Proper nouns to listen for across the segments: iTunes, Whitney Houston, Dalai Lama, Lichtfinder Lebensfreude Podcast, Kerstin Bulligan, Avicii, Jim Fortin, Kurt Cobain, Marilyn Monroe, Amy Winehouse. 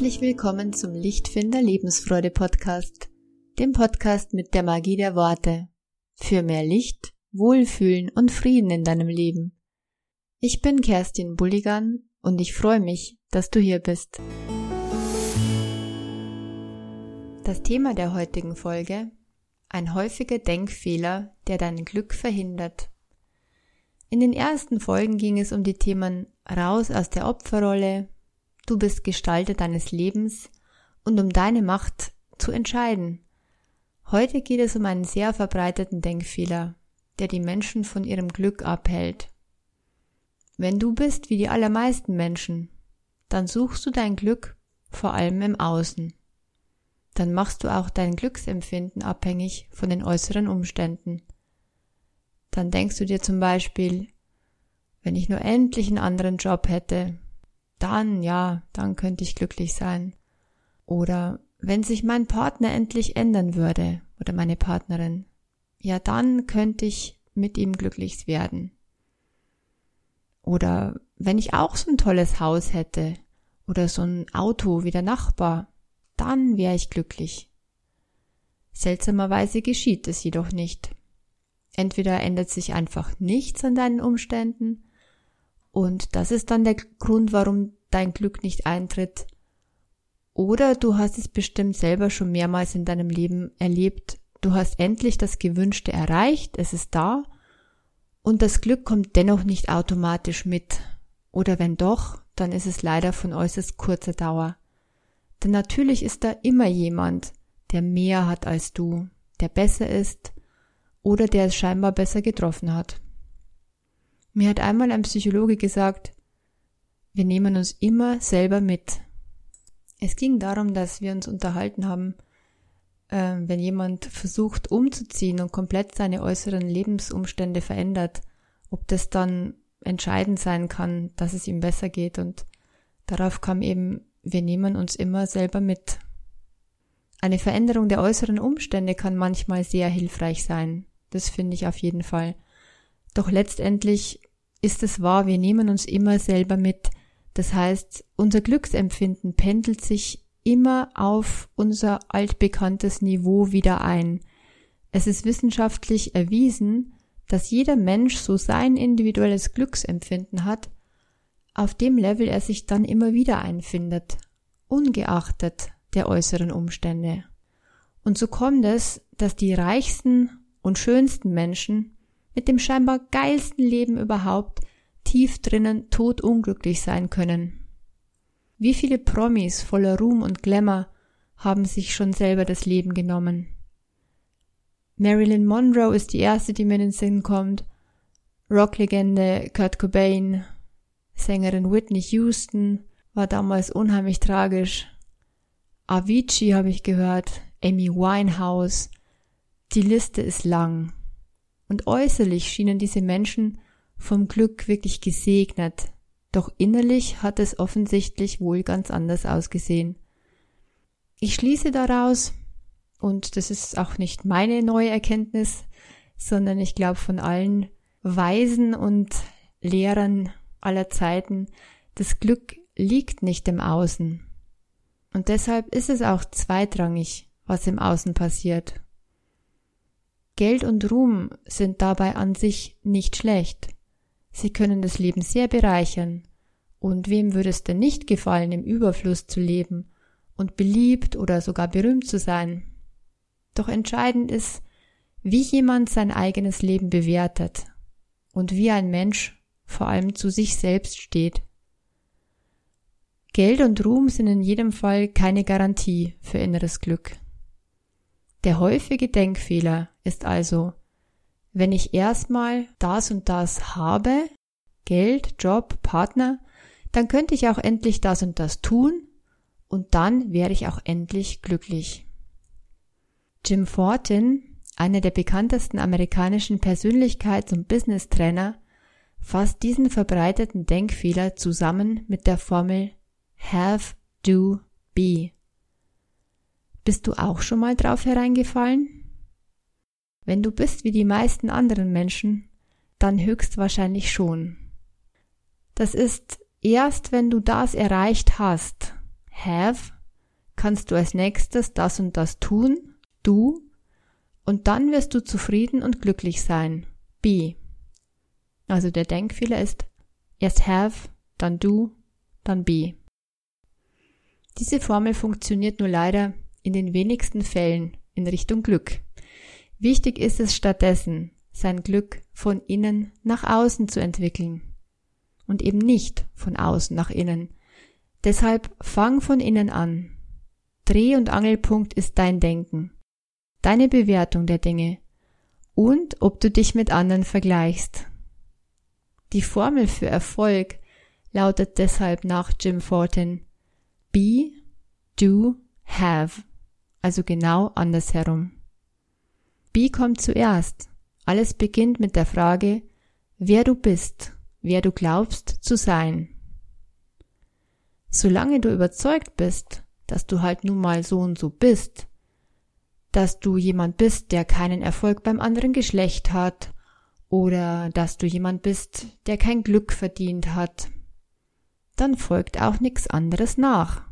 Herzlich willkommen zum Lichtfinder Lebensfreude Podcast, dem Podcast mit der Magie der Worte. Für mehr Licht, Wohlfühlen und Frieden in deinem Leben. Ich bin Kerstin Bulligan und ich freue mich, dass du hier bist. Das Thema der heutigen Folge: ein häufiger Denkfehler, der dein Glück verhindert. In den ersten Folgen ging es um die Themen raus aus der Opferrolle, du bist Gestalter deines Lebens und um deine Macht zu entscheiden. Heute geht es um einen sehr verbreiteten Denkfehler, der die Menschen von ihrem Glück abhält. Wenn du bist wie die allermeisten Menschen, dann suchst du dein Glück vor allem im Außen. Dann machst du auch dein Glücksempfinden abhängig von den äußeren Umständen. Dann denkst du dir zum Beispiel, wenn ich nur endlich einen anderen Job hätte, dann könnte ich glücklich sein. Oder wenn sich mein Partner endlich ändern würde oder meine Partnerin, ja, dann könnte ich mit ihm glücklich werden. Oder wenn ich auch so ein tolles Haus hätte oder so ein Auto wie der Nachbar, dann wäre ich glücklich. Seltsamerweise geschieht es jedoch nicht. Entweder ändert sich einfach nichts an deinen Umständen und das ist dann der Grund, warum dein Glück nicht eintritt, oder du hast es bestimmt selber schon mehrmals in deinem Leben erlebt. Du hast endlich das Gewünschte erreicht, es ist da und das Glück kommt dennoch nicht automatisch mit. Oder wenn doch, dann ist es leider von äußerst kurzer Dauer. Denn natürlich ist da immer jemand, der mehr hat als du, der besser ist oder der es scheinbar besser getroffen hat. Mir hat einmal ein Psychologe gesagt, wir nehmen uns immer selber mit. Es ging darum, dass wir uns unterhalten haben, wenn jemand versucht umzuziehen und komplett seine äußeren Lebensumstände verändert, ob das dann entscheidend sein kann, dass es ihm besser geht. Und darauf kam eben, wir nehmen uns immer selber mit. Eine Veränderung der äußeren Umstände kann manchmal sehr hilfreich sein. Das finde ich auf jeden Fall. Doch letztendlich ist es wahr, wir nehmen uns immer selber mit. Das heißt, unser Glücksempfinden pendelt sich immer auf unser altbekanntes Niveau wieder ein. Es ist wissenschaftlich erwiesen, dass jeder Mensch so sein individuelles Glücksempfinden hat, auf dem Level er sich dann immer wieder einfindet, ungeachtet der äußeren Umstände. Und so kommt es, dass die reichsten und schönsten Menschen mit dem scheinbar geilsten Leben überhaupt tief drinnen todunglücklich sein können. Wie viele Promis voller Ruhm und Glamour haben sich schon selber das Leben genommen? Marilyn Monroe ist die erste, die mir in den Sinn kommt, Rocklegende Kurt Cobain, Sängerin Whitney Houston war damals unheimlich tragisch, Avicii habe ich gehört, Amy Winehouse, die Liste ist lang. Und äußerlich schienen diese Menschen vom Glück wirklich gesegnet. Doch innerlich hat es offensichtlich wohl ganz anders ausgesehen. Ich schließe daraus, und das ist auch nicht meine neue Erkenntnis, sondern ich glaube von allen Weisen und Lehrern aller Zeiten, das Glück liegt nicht im Außen. Und deshalb ist es auch zweitrangig, was im Außen passiert. Geld und Ruhm sind dabei an sich nicht schlecht. Sie können das Leben sehr bereichern. Und wem würde es denn nicht gefallen, im Überfluss zu leben und beliebt oder sogar berühmt zu sein? Doch entscheidend ist, wie jemand sein eigenes Leben bewertet und wie ein Mensch vor allem zu sich selbst steht. Geld und Ruhm sind in jedem Fall keine Garantie für inneres Glück. Der häufige Denkfehler ist also, wenn ich erstmal das und das habe, Geld, Job, Partner, dann könnte ich auch endlich das und das tun und dann wäre ich auch endlich glücklich. Jim Fortin, einer der bekanntesten amerikanischen Persönlichkeits- und Business-Trainer, fasst diesen verbreiteten Denkfehler zusammen mit der Formel Have, Do, Be. Bist du auch schon mal drauf hereingefallen? Wenn du bist wie die meisten anderen Menschen, dann höchstwahrscheinlich schon. Das ist erst, wenn du das erreicht hast, have, kannst du als nächstes das und das tun, do, und dann wirst du zufrieden und glücklich sein, be. Also der Denkfehler ist erst have, dann do, dann be. Diese Formel funktioniert nur leider in den wenigsten Fällen in Richtung Glück. Wichtig ist es stattdessen, sein Glück von innen nach außen zu entwickeln und eben nicht von außen nach innen. Deshalb fang von innen an. Dreh- und Angelpunkt ist dein Denken, deine Bewertung der Dinge und ob du dich mit anderen vergleichst. Die Formel für Erfolg lautet deshalb nach Jim Fortin: Be, do, have. Also genau andersherum. Be kommt zuerst. Alles beginnt mit der Frage, wer du bist, wer du glaubst zu sein. Solange du überzeugt bist, dass du halt nun mal so und so bist, dass du jemand bist, der keinen Erfolg beim anderen Geschlecht hat oder dass du jemand bist, der kein Glück verdient hat, dann folgt auch nichts anderes nach.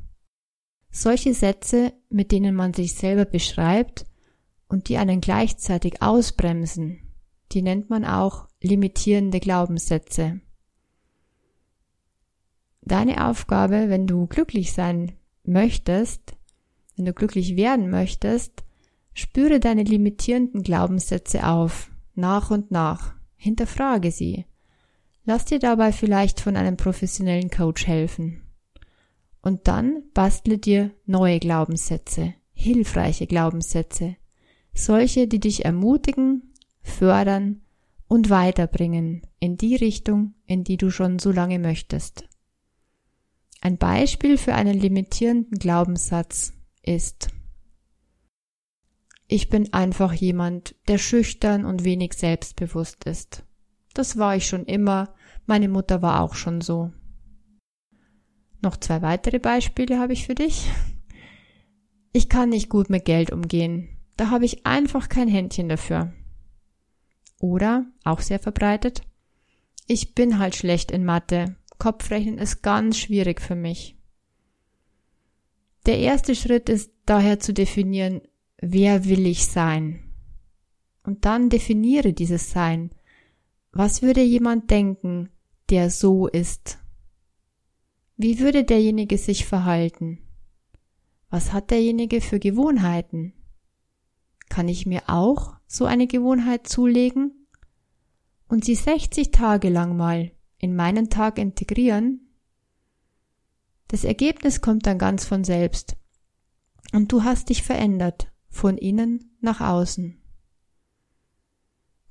Solche Sätze, mit denen man sich selber beschreibt und die einen gleichzeitig ausbremsen, die nennt man auch limitierende Glaubenssätze. Deine Aufgabe, wenn du glücklich sein möchtest, wenn du glücklich werden möchtest, spüre deine limitierenden Glaubenssätze auf, nach und nach, hinterfrage sie. Lass dir dabei vielleicht von einem professionellen Coach helfen. Und dann bastle dir neue Glaubenssätze, hilfreiche Glaubenssätze, solche, die dich ermutigen, fördern und weiterbringen in die Richtung, in die du schon so lange möchtest. Ein Beispiel für einen limitierenden Glaubenssatz ist: Ich bin einfach jemand, der schüchtern und wenig selbstbewusst ist. Das war ich schon immer, meine Mutter war auch schon so. Noch 2 weitere Beispiele habe ich für dich. Ich kann nicht gut mit Geld umgehen. Da habe ich einfach kein Händchen dafür. Oder, auch sehr verbreitet, ich bin halt schlecht in Mathe. Kopfrechnen ist ganz schwierig für mich. Der erste Schritt ist daher zu definieren, wer will ich sein? Und dann definiere dieses Sein. Was würde jemand denken, der so ist? Wie würde derjenige sich verhalten? Was hat derjenige für Gewohnheiten? Kann ich mir auch so eine Gewohnheit zulegen und sie 60 Tage lang mal in meinen Tag integrieren? Das Ergebnis kommt dann ganz von selbst und du hast dich verändert, von innen nach außen.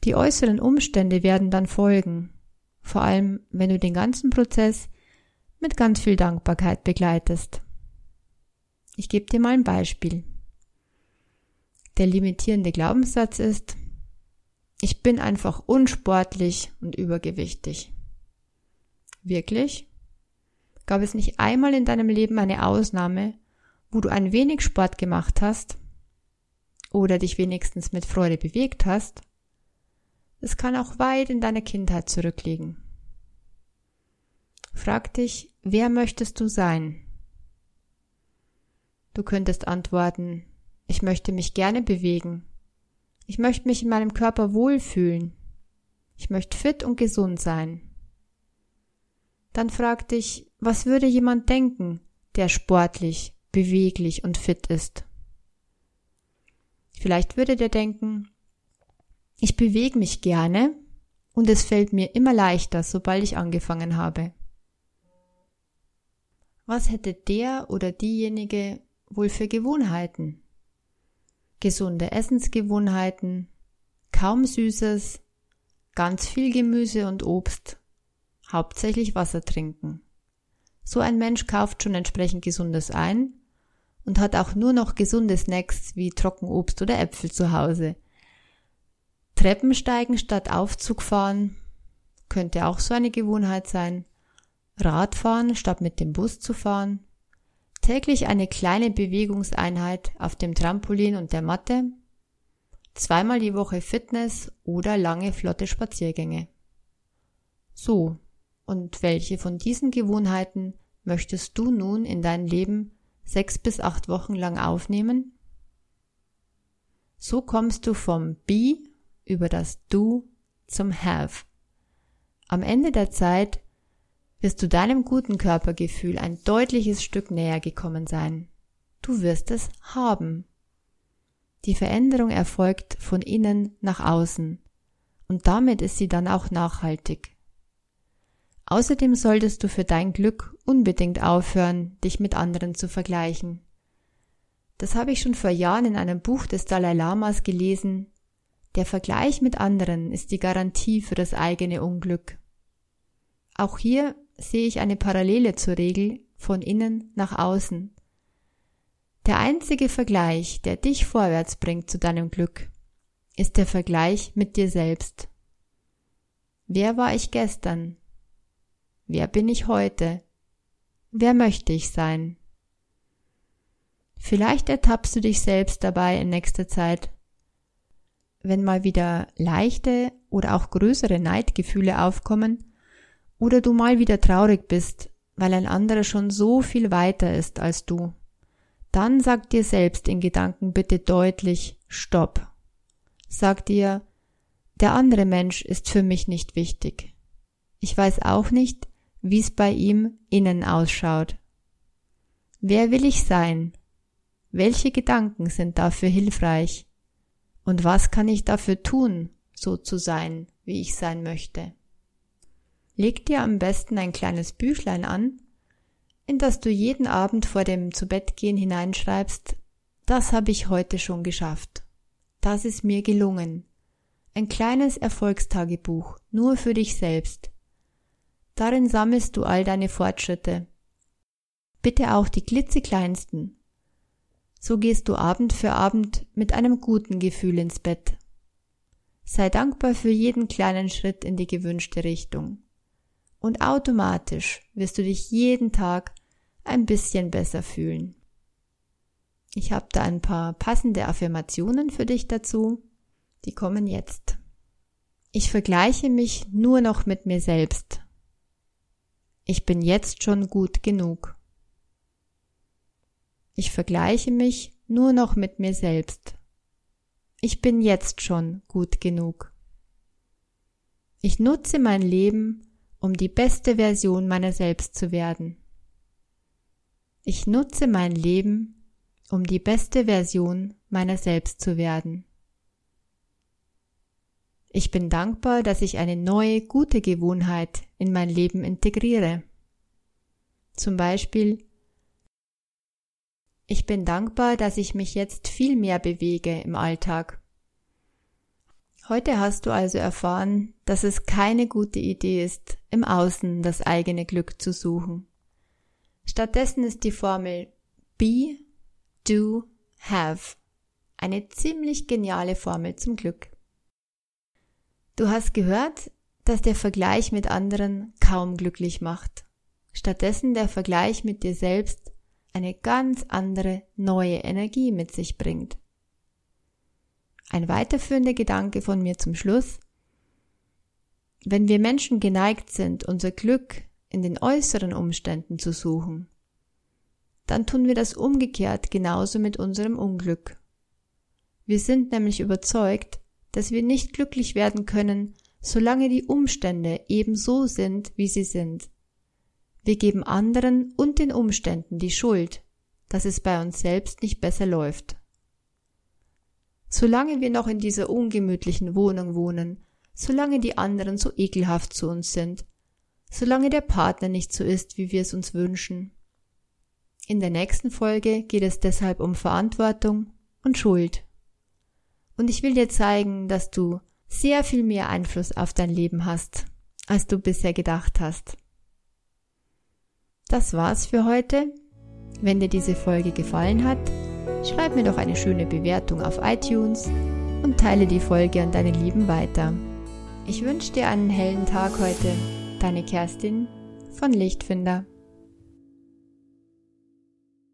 Die äußeren Umstände werden dann folgen, vor allem wenn du den ganzen Prozess mit ganz viel Dankbarkeit begleitest. Ich gebe dir mal ein Beispiel. Der limitierende Glaubenssatz ist: Ich bin einfach unsportlich und übergewichtig. Wirklich? Gab es nicht einmal in deinem Leben eine Ausnahme, wo du ein wenig Sport gemacht hast oder dich wenigstens mit Freude bewegt hast? Es kann auch weit in deiner Kindheit zurückliegen. Frag dich, wer möchtest du sein? Du könntest antworten: Ich möchte mich gerne bewegen. Ich möchte mich in meinem Körper wohlfühlen. Ich möchte fit und gesund sein. Dann frag dich, was würde jemand denken, der sportlich, beweglich und fit ist? Vielleicht würde der denken: Ich bewege mich gerne und es fällt mir immer leichter, sobald ich angefangen habe. Was hätte der oder diejenige wohl für Gewohnheiten? Gesunde Essensgewohnheiten, kaum Süßes, ganz viel Gemüse und Obst, hauptsächlich Wasser trinken. So ein Mensch kauft schon entsprechend Gesundes ein und hat auch nur noch gesunde Snacks wie Trockenobst oder Äpfel zu Hause. Treppensteigen statt Aufzug fahren könnte auch so eine Gewohnheit sein. Radfahren statt mit dem Bus zu fahren. Täglich eine kleine Bewegungseinheit auf dem Trampolin und der Matte. 2-mal die Woche Fitness oder lange flotte Spaziergänge. So, und welche von diesen Gewohnheiten möchtest du nun in dein Leben 6 bis 8 Wochen lang aufnehmen. So kommst du vom Be über das Do zum Have. Am Ende der Zeit wirst du deinem guten Körpergefühl ein deutliches Stück näher gekommen sein. Du wirst es haben. Die Veränderung erfolgt von innen nach außen und damit ist sie dann auch nachhaltig. Außerdem solltest du für dein Glück unbedingt aufhören, dich mit anderen zu vergleichen. Das habe ich schon vor Jahren in einem Buch des Dalai Lamas gelesen. Der Vergleich mit anderen ist die Garantie für das eigene Unglück. Auch hier sehe ich eine Parallele zur Regel von innen nach außen. Der einzige Vergleich, der dich vorwärts bringt zu deinem Glück, ist der Vergleich mit dir selbst. Wer war ich gestern? Wer bin ich heute? Wer möchte ich sein? Vielleicht ertappst du dich selbst dabei in nächster Zeit. Wenn mal wieder leichte oder auch größere Neidgefühle aufkommen oder du mal wieder traurig bist, weil ein anderer schon so viel weiter ist als du, dann sag dir selbst in Gedanken bitte deutlich Stopp. Sag dir, der andere Mensch ist für mich nicht wichtig. Ich weiß auch nicht, wie es bei ihm innen ausschaut. Wer will ich sein? Welche Gedanken sind dafür hilfreich? Und was kann ich dafür tun, so zu sein, wie ich sein möchte? Leg dir am besten ein kleines Büchlein an, in das du jeden Abend vor dem Zubettgehen hineinschreibst, das habe ich heute schon geschafft. Das ist mir gelungen. Ein kleines Erfolgstagebuch, nur für dich selbst. Darin sammelst du all deine Fortschritte. Bitte auch die klitzekleinsten. So gehst du Abend für Abend mit einem guten Gefühl ins Bett. Sei dankbar für jeden kleinen Schritt in die gewünschte Richtung. Und automatisch wirst du dich jeden Tag ein bisschen besser fühlen. Ich habe da ein paar passende Affirmationen für dich dazu. Die kommen jetzt. Ich vergleiche mich nur noch mit mir selbst. Ich bin jetzt schon gut genug. Ich vergleiche mich nur noch mit mir selbst. Ich bin jetzt schon gut genug. Ich nutze mein Leben, um die beste Version meiner selbst zu werden. Ich nutze mein Leben, um die beste Version meiner selbst zu werden. Ich bin dankbar, dass ich eine neue, gute Gewohnheit in mein Leben integriere. Zum Beispiel: Ich bin dankbar, dass ich mich jetzt viel mehr bewege im Alltag. Heute hast du also erfahren, dass es keine gute Idee ist, im Außen das eigene Glück zu suchen. Stattdessen ist die Formel Be, Do, Have eine ziemlich geniale Formel zum Glück. Du hast gehört, dass der Vergleich mit anderen kaum glücklich macht. Stattdessen der Vergleich mit dir selbst eine ganz andere, neue Energie mit sich bringt. Ein weiterführender Gedanke von mir zum Schluss: Wenn wir Menschen geneigt sind, unser Glück in den äußeren Umständen zu suchen, dann tun wir das umgekehrt genauso mit unserem Unglück. Wir sind nämlich überzeugt, dass wir nicht glücklich werden können, solange die Umstände ebenso sind, wie sie sind. Wir geben anderen und den Umständen die Schuld, dass es bei uns selbst nicht besser läuft. Solange wir noch in dieser ungemütlichen Wohnung wohnen, solange die anderen so ekelhaft zu uns sind, solange der Partner nicht so ist, wie wir es uns wünschen. In der nächsten Folge geht es deshalb um Verantwortung und Schuld. Und ich will dir zeigen, dass du sehr viel mehr Einfluss auf dein Leben hast, als du bisher gedacht hast. Das war's für heute. Wenn dir diese Folge gefallen hat, schreib mir doch eine schöne Bewertung auf iTunes und teile die Folge an deine Lieben weiter. Ich wünsche dir einen hellen Tag heute. Deine Kerstin von Lichtfinder.